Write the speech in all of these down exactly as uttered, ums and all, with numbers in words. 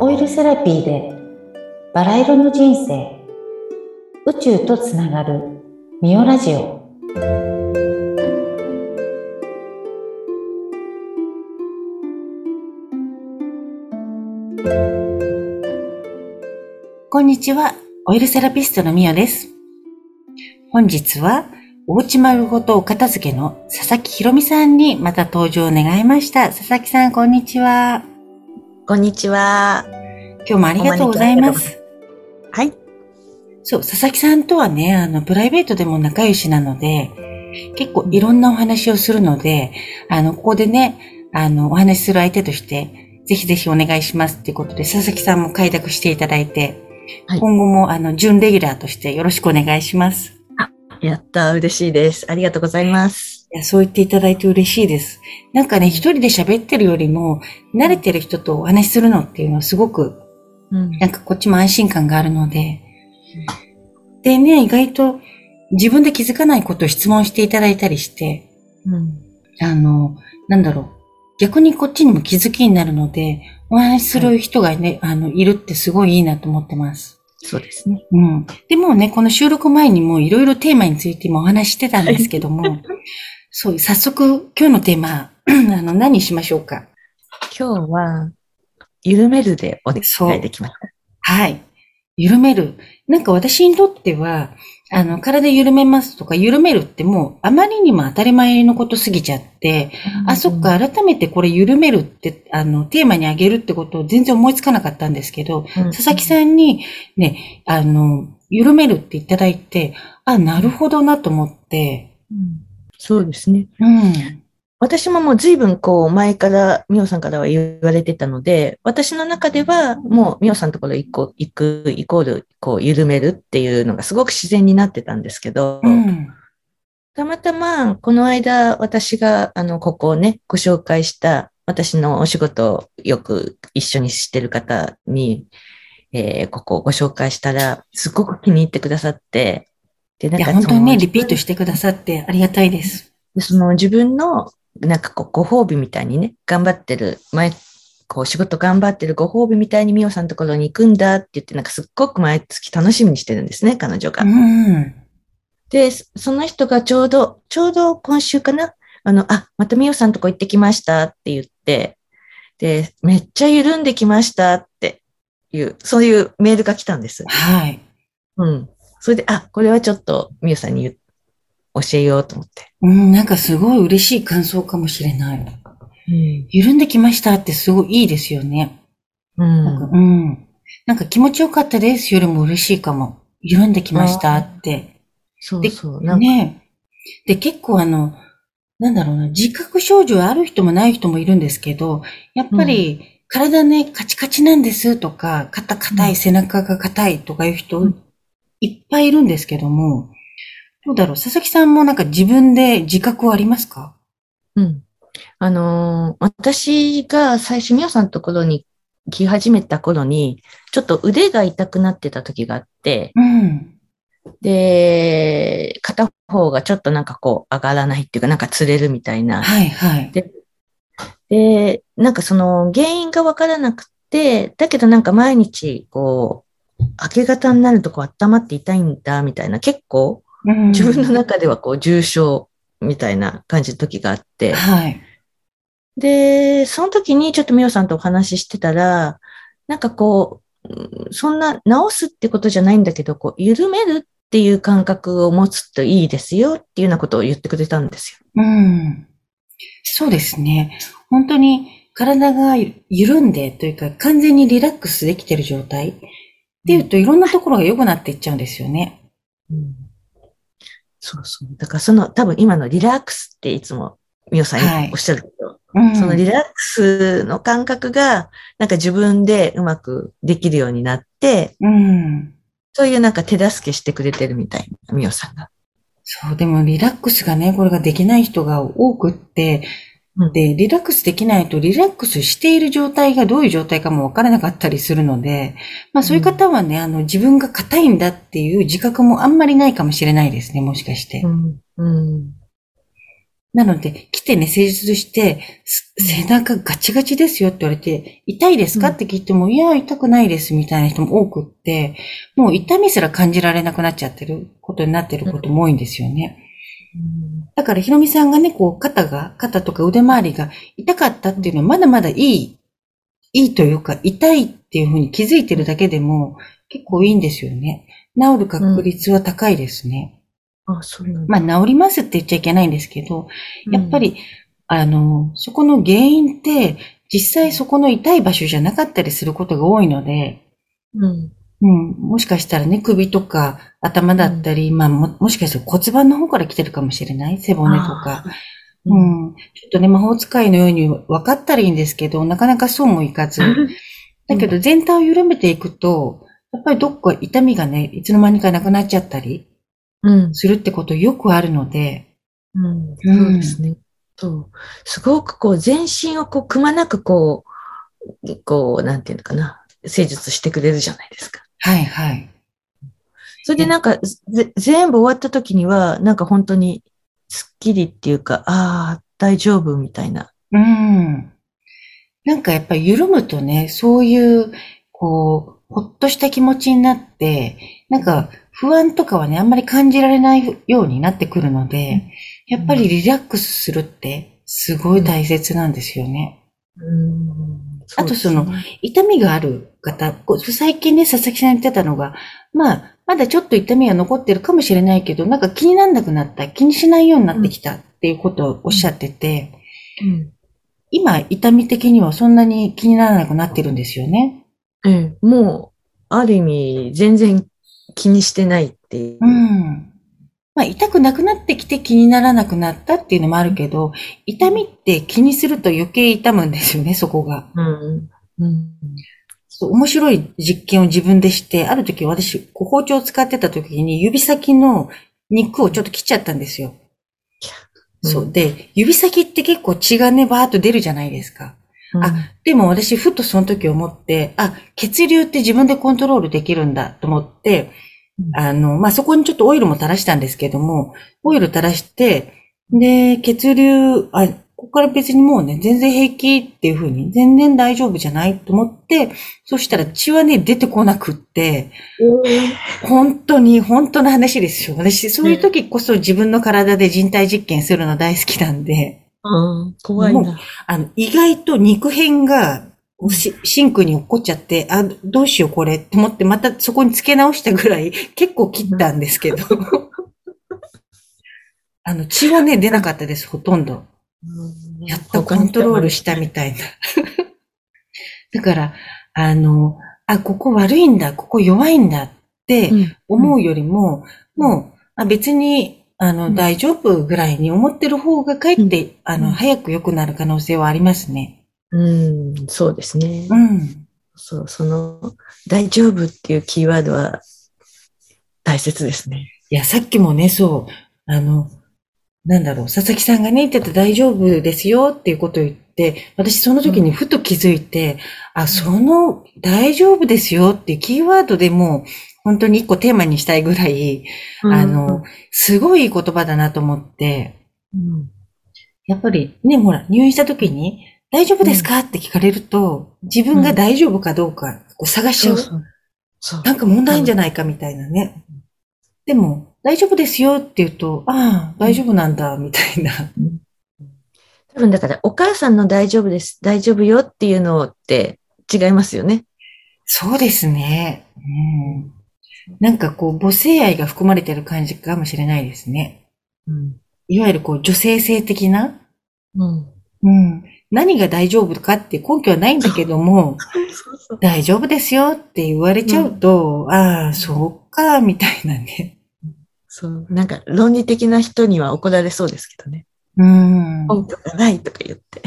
オイルセラピーでバラ色の人生、宇宙とつながるミオラジオ。こんにちは、オイルセラピストのミオです。本日はおうちまるごとお片付けの佐々木ひろみさんにまた登場を願いました。佐々木さん、こんにちは。こんにちは。今日もありがとうございます。はい。そう、佐々木さんとはね、あの、プライベートでも仲良しなので、結構いろんなお話をするので、あの、ここでね、あの、お話しする相手として、ぜひぜひお願いしますっていうことで、佐々木さんも快諾していただいて、はい、今後も、あの、準レギュラーとしてよろしくお願いします。あ、やった、嬉しいです。ありがとうございます。いや、そう言っていただいて嬉しいです。なんかね、一人で喋ってるよりも、慣れてる人とお話しするのっていうのはすごく、うん、なんかこっちも安心感があるので、うん、でね、意外と自分で気づかないことを質問していただいたりして、うん、あの、なんだろう、逆にこっちにも気づきになるので、お話しする人がね、はい、あの、いるってすごいいいなと思ってます。そうですね。うん。でもね、この収録前にもいろいろテーマについてもお話ししてたんですけども、はいそう、早速、今日のテーマ、あの、何しましょうか。今日は、緩めるでお願いできました。はい。緩める。なんか私にとっては、あの、体緩めますとか、緩めるってもう、あまりにも当たり前のことすぎちゃって、うん、あ、そっか、改めてこれ緩めるって、あの、テーマにあげるってことを全然思いつかなかったんですけど、うん、佐々木さんに、ね、あの、緩めるっていただいて、あ、なるほどなと思って、うんそうですね。うん。私ももう随分こう前からミオさんからは言われてたので、私の中ではもうミオさんのところ行こう行くイコールこう緩めるっていうのがすごく自然になってたんですけど、うん、たまたまこの間私があのここをねご紹介した私のお仕事をよく一緒にしてる方に、えー、ここをご紹介したらすごく気に入ってくださって。でなんかいや本当にね、リピートしてくださってありがたいです。でその自分の、なんかこう、ご褒美みたいにね、頑張ってる、前、こう、仕事頑張ってるご褒美みたいにミオさんのところに行くんだって言って、なんかすっごく毎月楽しみにしてるんですね、彼女が。うんで、その人がちょうど、ちょうど今週かな、あの、あ、またミオさんのとこ行ってきましたって言って、で、めっちゃ緩んできましたっていう、そういうメールが来たんです。はい。うん。それで、あ、これはちょっとミオさんに教えようと思って。うん、なんかすごい嬉しい感想かもしれない。うん、緩んできましたってすごいいいですよね。うん。なんか、うん、なんか気持ちよかったですよりも嬉しいかも。緩んできましたって。そうそう。なんかね。で、結構あの、なんだろうな、自覚症状ある人もない人もいるんですけど、やっぱり、うん、体ね、カチカチなんですとか、肩硬い、うん、背中が硬いとかいう人、うんいっぱいいるんですけども、どうだろう、佐々木さんもなんか自分で自覚はありますか？うん。あのー、私が最初ミオさんのところに来始めた頃に、ちょっと腕が痛くなってた時があって、うん、で、片方がちょっとなんかこう上がらないっていうか、なんか釣れるみたいな。はいはい。で、でなんかその原因がわからなくて、だけどなんか毎日こう、明け方になるとこう温まって痛いんだみたいな結構自分の中ではこう重症みたいな感じの時があって、はい、でその時にちょっとミオさんとお話ししてたらなんかこうそんな治すってことじゃないんだけどこう緩めるっていう感覚を持つといいですよっていうようなことを言ってくれたんですよ。うん、そうですね。本当に体が緩んでというか完全にリラックスできてる状態。っていうといろんなところが良くなっていっちゃうんですよね。うん、そうそう。だからその多分今のリラックスっていつもミオさんおっしゃるけど、はいうん、そのリラックスの感覚がなんか自分でうまくできるようになって、うん、そういうなんか手助けしてくれてるみたいなミオさんが。そうでもリラックスがねこれができない人が多くってうんで、リラックスできないと、リラックスしている状態がどういう状態かもわからなかったりするので、まあそういう方はね、あの、自分が硬いんだっていう自覚もあんまりないかもしれないですね、もしかして。うんうん、なので、来てね、施術して、背中ガチガチですよって言われて、痛いですかって聞いても、うん、いや、痛くないですみたいな人も多くって、もう痛みすら感じられなくなっちゃってることになってることも多いんですよね。うんだからひろみさんがね、こう肩が、肩とか腕周りが痛かったっていうのはまだまだいい、いいというか痛いっていうふうに気づいてるだけでも結構いいんですよね。治る確率は高いですね。うん、あ、そうなんだ。まあ治りますって言っちゃいけないんですけど、やっぱり、うん、あの、そこの原因って実際そこの痛い場所じゃなかったりすることが多いので、うんうん、もしかしたらね、首とか頭だったり、うん、まあも、もしかしたら骨盤の方から来てるかもしれない、背骨とか。うん、ちょっとね、魔法使いのように分かったらいいんですけど、なかなかそうもいかず。だけど全体を緩めていくと、やっぱりどっか痛みがね、いつの間にかなくなっちゃったりするってことよくあるので。うん、うん、そうですね。そう。すごくこう、全身をこう、くまなくこう、こう、なんていうのかな、施術してくれるじゃないですか。はいはい。それでなんか、全部終わった時には、なんか本当にスッキリっていうか、ああ、大丈夫みたいな。うん。なんかやっぱり緩むとね、そういう、こう、ほっとした気持ちになって、なんか不安とかはね、あんまり感じられないようになってくるので、やっぱりリラックスするって、すごい大切なんですよね。うんうんあとその、そ、ね、痛みがある方、最近ね、佐々木さん言ってたのが、まあ、まだちょっと痛みは残ってるかもしれないけど、なんか気になんなくなった、気にしないようになってきたっていうことをおっしゃってて、うんうん、今、痛み的にはそんなに気にならなくなってるんですよね。うん、もう、ある意味、全然気にしてないっていう。うんまあ、痛くなくなってきて気にならなくなったっていうのもあるけど、痛みって気にすると余計痛むんですよね、そこが。うんうん、そう面白い実験を自分でして、ある時私、包丁を使ってた時に指先の肉をちょっと切っちゃったんですよ。うん、そうで、指先って結構血がね、バーっと出るじゃないですか。うん、あ、でも私、ふとその時思って、あ、血流って自分でコントロールできるんだと思って、あの、まあ、そこにちょっとオイルも垂らしたんですけども、オイル垂らして、で、血流、あ、ここから別にもうね、全然平気っていう風に、全然大丈夫じゃないと思って、そしたら血はね、出てこなくって、本当に、本当の話ですよ。私、そういう時こそ自分の体で人体実験するの大好きなんで、うん、怖いな。もう、あの、意外と肉片が、シンクに落っこっちゃって、あ、どうしようこれって思って、またそこに付け直したぐらい、結構切ったんですけど。あの、血はね、出なかったです、ほとんど。うんやっとコントロールしたみたいな。だから、あの、あ、ここ悪いんだ、ここ弱いんだって思うよりも、うん、もう、あ、別に、あの、うん、大丈夫ぐらいに思ってる方がかえって、うん、あの、早く良くなる可能性はありますね。うん、そうですね。うん。そう、その、大丈夫っていうキーワードは大切ですね。いや、さっきもね、そう、あの、なんだろう、佐々木さんがね、言ってた大丈夫ですよっていうことを言って、私その時にふと気づいて、うん、あ、その、大丈夫ですよっていうキーワードでも、本当に一個テーマにしたいぐらい、うん、あの、すごいいい言葉だなと思って、うん、やっぱりね、ほら、入院した時に、大丈夫ですか、うん、って聞かれると、自分が大丈夫かどうか、こう探しちゃう。そうそう。なんか問題んじゃないかみたいなね。うん、でも、大丈夫ですよって言うと、ああ、大丈夫なんだ、みたいな。多分だから、お母さんの大丈夫です、大丈夫よっていうのって違いますよね。そうですね。うん、なんかこう、母性愛が含まれてる感じかもしれないですね。うん、いわゆるこう、女性性的な。うん。うん何が大丈夫かって根拠はないんだけども、そうそう大丈夫ですよって言われちゃうと、うん、ああ、そうか、みたいなね。そう、なんか論理的な人には怒られそうですけどね。うん。根拠がないとか言って。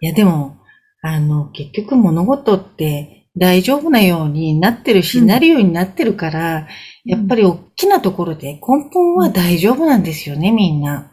いや、でも、あの、結局物事って大丈夫なようになってるし、うん、なるようになってるから、やっぱり大きなところで根本は大丈夫なんですよね、みんな。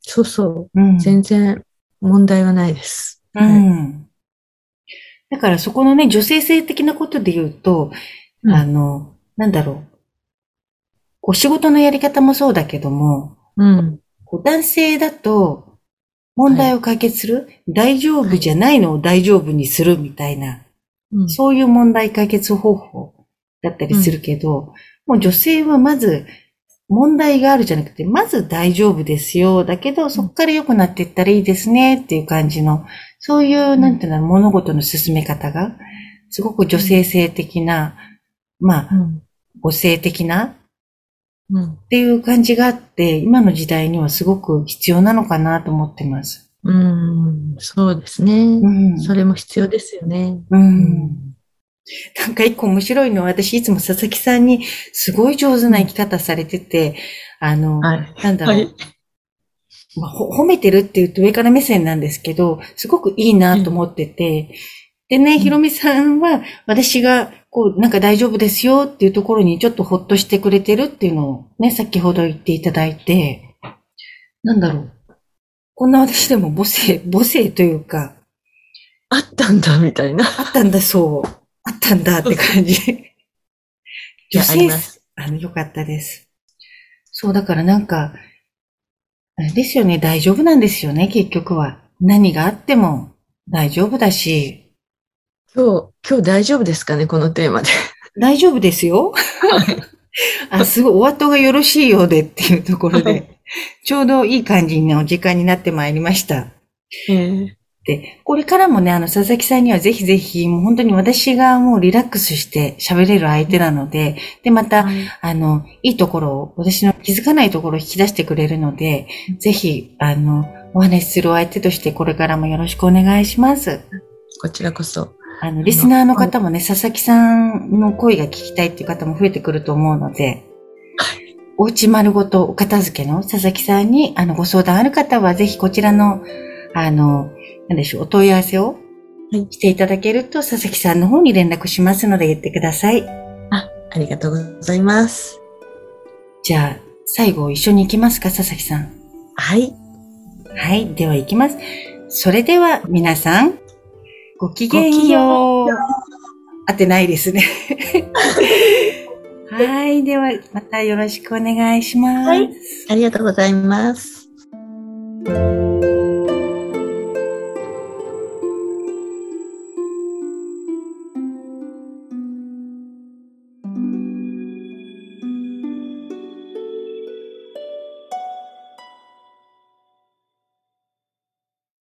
そうそう。うん、全然。問題はないです。うん。だからそこのね、女性性的なことで言うと、うん、あの、なんだろう。お仕事のやり方もそうだけども、うん、男性だと問題を解決する、はい、大丈夫じゃないのを大丈夫にするみたいな、うん、そういう問題解決方法だったりするけど、うん、もう女性はまず問題があるじゃなくて、まず大丈夫ですよ、だけどそこから良くなっていったらいいですねっていう感じの、そういう、なんていうの、物事の進め方が、すごく女性性的な、まあ、うん、母性的な、うん、っていう感じがあって、今の時代にはすごく必要なのかなと思ってます。うん、そうですね。うん、それも必要ですよね。うんうん、なんか一個面白いのは、私いつも佐々木さんにすごい上手な生き方されてて、あの、はい、なんだろう、はい、まあ、褒めてるって言うと上から目線なんですけど、すごくいいなと思ってて、うん、でね、ひろみさんは私がこう、なんか大丈夫ですよっていうところにちょっとほっとしてくれてるっていうのをね、先ほど言っていただいて、なんだろう。こんな私でも母性、母性というか。あったんだみたいな。あったんだ、そう。あったんだって感じ。女性、あの、よかったです。そう、だからなんか、あれですよね、大丈夫なんですよね、結局は。何があっても大丈夫だし、今日、今日大丈夫ですかね、このテーマで。大丈夫ですよ。あ、すごい、お後がよろしいようでっていうところで、はい、ちょうどいい感じの時間になってまいりました。えー、で、これからもね、あの、佐々木さんにはぜひぜひ、もう本当に私がもうリラックスして喋れる相手なので、で、また、はい、あの、いいところを、私の気づかないところを引き出してくれるので、ぜひ、あの、お話しするお相手としてこれからもよろしくお願いします。こちらこそ。あの、リスナーの方もね、佐々木さんの声が聞きたいっていう方も増えてくると思うので、はい、おうち丸ごとお片付けの佐々木さんに、あの、ご相談ある方は、ぜひこちらの、あの、なんでしょう、お問い合わせをしていただけると、はい、佐々木さんの方に連絡しますので言ってください。あ、ありがとうございます。じゃあ、最後一緒に行きますか、佐々木さん。はい。はい、では行きます。それでは、皆さん、ごきげんよう。合ってないですね。はい。では、またよろしくお願いします。はい。ありがとうございます。